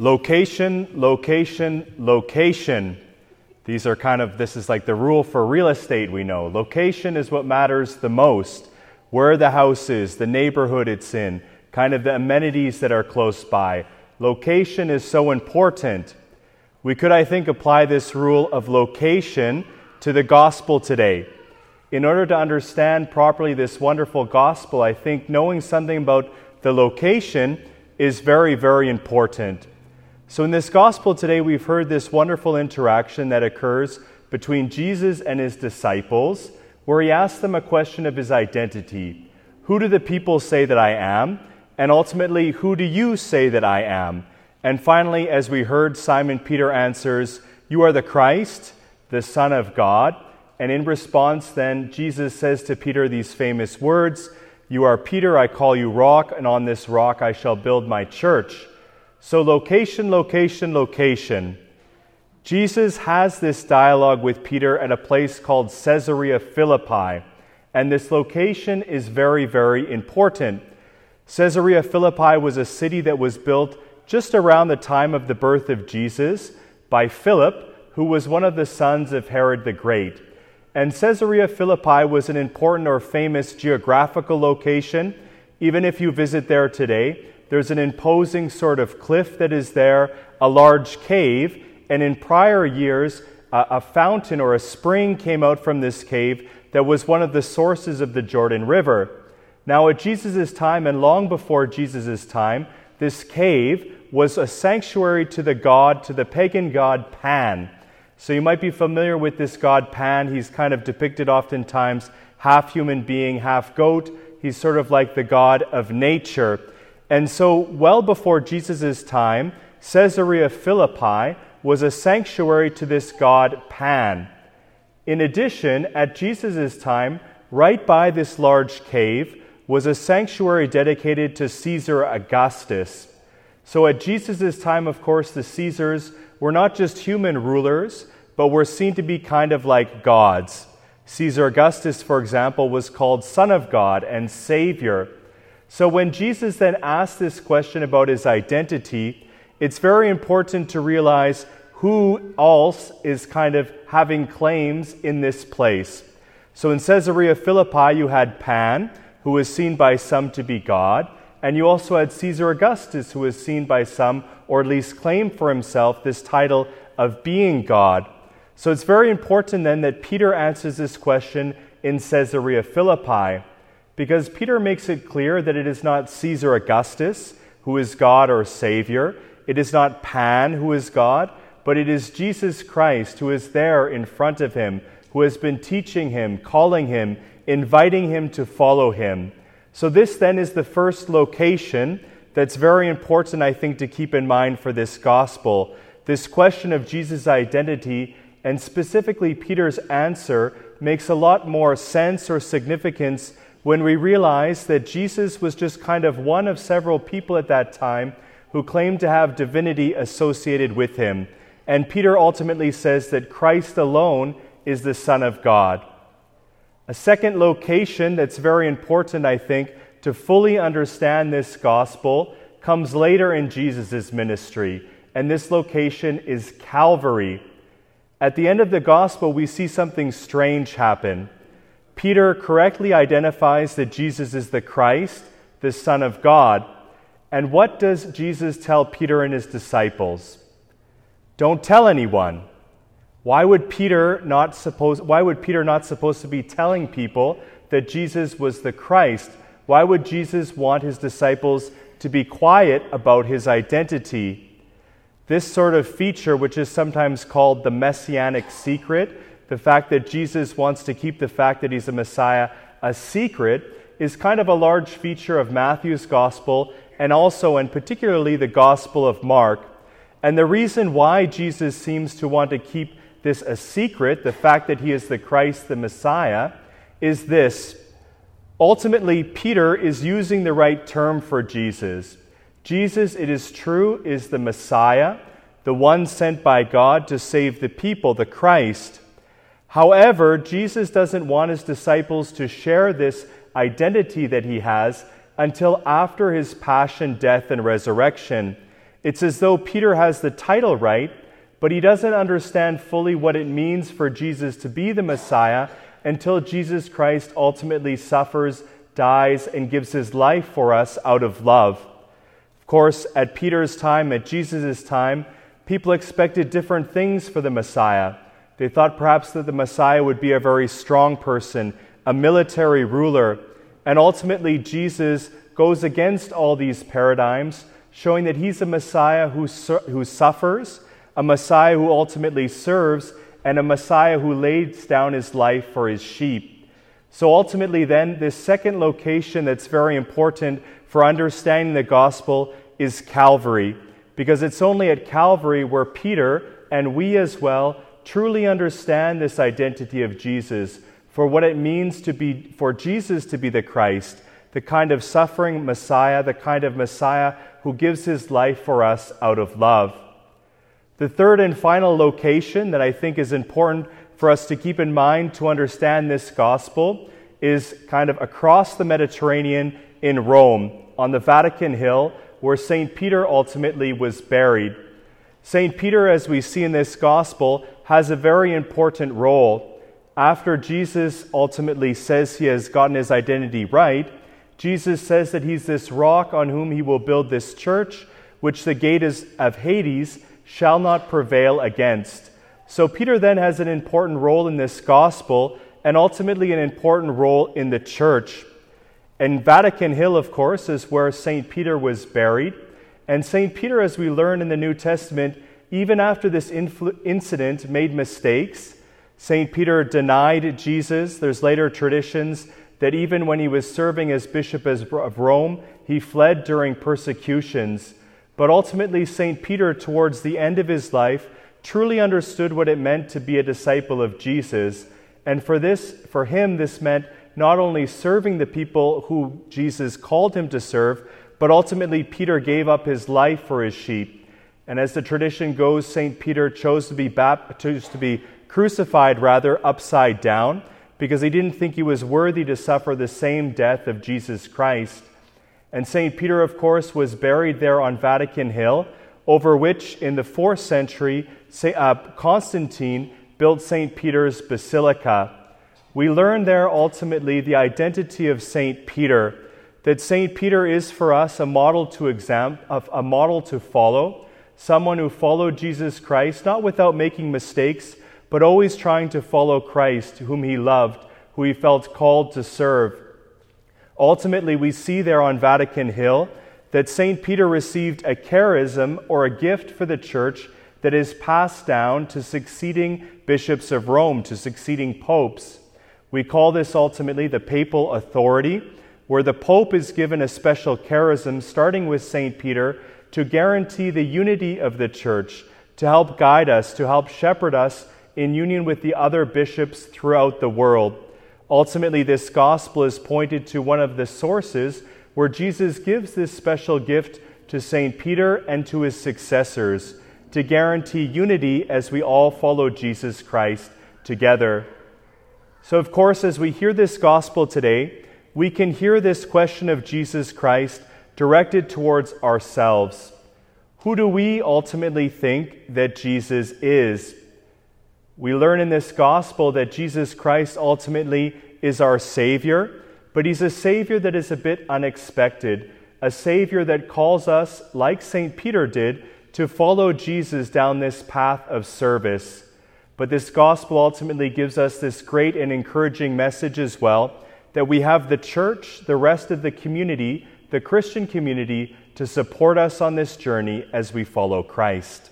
Location, location, location. These are kind of, this is like the rule for real estate we know. Location is what matters the most. Where the house is, the neighborhood it's in, kind of the amenities that are close by. Location is so important. We could, I think, apply this rule of location to the gospel today. In order to understand properly this wonderful gospel, I think knowing something about the location is very, very important. So in this gospel today, we've heard this wonderful interaction that occurs between Jesus and his disciples, where he asks them a question of his identity. Who do the people say that I am? And ultimately, who do you say that I am? And finally, as we heard, Simon Peter answers, "You are the Christ, the Son of God." And in response, then, Jesus says to Peter these famous words, "You are Peter, I call you rock, and on this rock I shall build my church." So location, location, location. Jesus has this dialogue with Peter at a place called Caesarea Philippi, and this location is very, very important. Caesarea Philippi was a city that was built just around the time of the birth of Jesus by Philip, who was one of the sons of Herod the Great. And Caesarea Philippi was an important or famous geographical location. Even if you visit there today, there's an imposing sort of cliff that is there, a large cave, and in prior years, a fountain or a spring came out from this cave that was one of the sources of the Jordan River. Now, at Jesus' time and long before Jesus' time, this cave was a sanctuary to the god, to the pagan god Pan. So you might be familiar with this god Pan. He's kind of depicted oftentimes half human being, half goat. He's sort of like the god of nature. And so well before Jesus' time, Caesarea Philippi was a sanctuary to this god Pan. In addition, at Jesus' time, right by this large cave was a sanctuary dedicated to Caesar Augustus. So at Jesus' time, of course, the Caesars were not just human rulers, but were seen to be kind of like gods. Caesar Augustus, for example, was called Son of God and Savior. So when Jesus then asked this question about his identity, it's very important to realize who else is kind of having claims in this place. So in Caesarea Philippi, you had Pan, who was seen by some to be God, and you also had Caesar Augustus, who was seen by some, or at least claimed for himself, this title of being God. So it's very important then that Peter answers this question in Caesarea Philippi, because Peter makes it clear that it is not Caesar Augustus who is God or Savior. It is not Pan who is God, but it is Jesus Christ who is there in front of him, who has been teaching him, calling him, inviting him to follow him. So this then is the first location that's very important, I think, to keep in mind for this gospel. This question of Jesus' identity, and specifically Peter's answer, makes a lot more sense or significance when we realize that Jesus was just kind of one of several people at that time who claimed to have divinity associated with him. And Peter ultimately says that Christ alone is the Son of God. A second location that's very important, I think, to fully understand this gospel comes later in Jesus' ministry, and this location is Calvary. At the end of the gospel, we see something strange happen. Peter correctly identifies that Jesus is the Christ, the Son of God. And what does Jesus tell Peter and his disciples? Don't tell anyone. Why would Peter not supposed to be telling people that Jesus was the Christ? Why would Jesus want his disciples to be quiet about his identity? This sort of feature, which is sometimes called the messianic secret, the fact that Jesus wants to keep the fact that he's a Messiah a secret, is kind of a large feature of Matthew's Gospel and also and particularly the Gospel of Mark. And the reason why Jesus seems to want to keep this a secret, the fact that he is the Christ, the Messiah, is this. Ultimately, Peter is using the right term for Jesus. Jesus, it is true, is the Messiah, the one sent by God to save the people, the Christ. However, Jesus doesn't want his disciples to share this identity that he has until after his passion, death, and resurrection. It's as though Peter has the title right, but he doesn't understand fully what it means for Jesus to be the Messiah until Jesus Christ ultimately suffers, dies, and gives his life for us out of love. Of course, at Peter's time, at Jesus' time, people expected different things for the Messiah. They thought perhaps that the Messiah would be a very strong person, a military ruler, and ultimately Jesus goes against all these paradigms, showing that he's a Messiah who suffers, a Messiah who ultimately serves, and a Messiah who lays down his life for his sheep. So ultimately then, this second location that's very important for understanding the gospel is Calvary, because it's only at Calvary where Peter, and we as well, truly understand this identity of Jesus, for what it means for Jesus to be the Christ, the kind of suffering Messiah, the kind of Messiah who gives his life for us out of love. The third and final location that I think is important for us to keep in mind to understand this gospel is kind of across the Mediterranean in Rome, on the Vatican Hill, where St. Peter ultimately was buried. St. Peter, as we see in this gospel, has a very important role. After Jesus ultimately says he has gotten his identity right, Jesus says that he's this rock on whom he will build this church, which the gate of Hades shall not prevail against. So Peter then has an important role in this gospel, and ultimately an important role in the church. And Vatican Hill, of course, is where St. Peter was buried. And St. Peter, as we learn in the New Testament, even after this incident, made mistakes. St. Peter denied Jesus. There's later traditions that even when he was serving as Bishop of Rome, he fled during persecutions. But ultimately, St. Peter, towards the end of his life, truly understood what it meant to be a disciple of Jesus. And for him, this meant not only serving the people who Jesus called him to serve, but ultimately Peter gave up his life for his sheep. And as the tradition goes, St. Peter chose to be crucified, rather, upside down, because he didn't think he was worthy to suffer the same death of Jesus Christ. And St. Peter, of course, was buried there on Vatican Hill, over which, in the 4th century, Constantine built St. Peter's Basilica. We learn there, ultimately, the identity of St. Peter, that St. Peter is for us a model to follow, someone who followed Jesus Christ, not without making mistakes, but always trying to follow Christ, whom he loved, who he felt called to serve. Ultimately, we see there on Vatican Hill that St. Peter received a charism, or a gift for the church, that is passed down to succeeding bishops of Rome, to succeeding popes. We call this ultimately the papal authority, where the pope is given a special charism, starting with St. Peter, to guarantee the unity of the church, to help guide us, to help shepherd us, in union with the other bishops throughout the world. Ultimately, this gospel is pointed to one of the sources where Jesus gives this special gift to St. Peter and to his successors to guarantee unity as we all follow Jesus Christ together. So, of course, as we hear this gospel today, we can hear this question of Jesus Christ directed towards ourselves. Who do we ultimately think that Jesus is? We learn in this gospel that Jesus Christ ultimately is our Savior, but he's a Savior that is a bit unexpected, a Savior that calls us, like St. Peter did, to follow Jesus down this path of service. But this gospel ultimately gives us this great and encouraging message as well, that we have the church, the rest of the community, the Christian community, to support us on this journey as we follow Christ.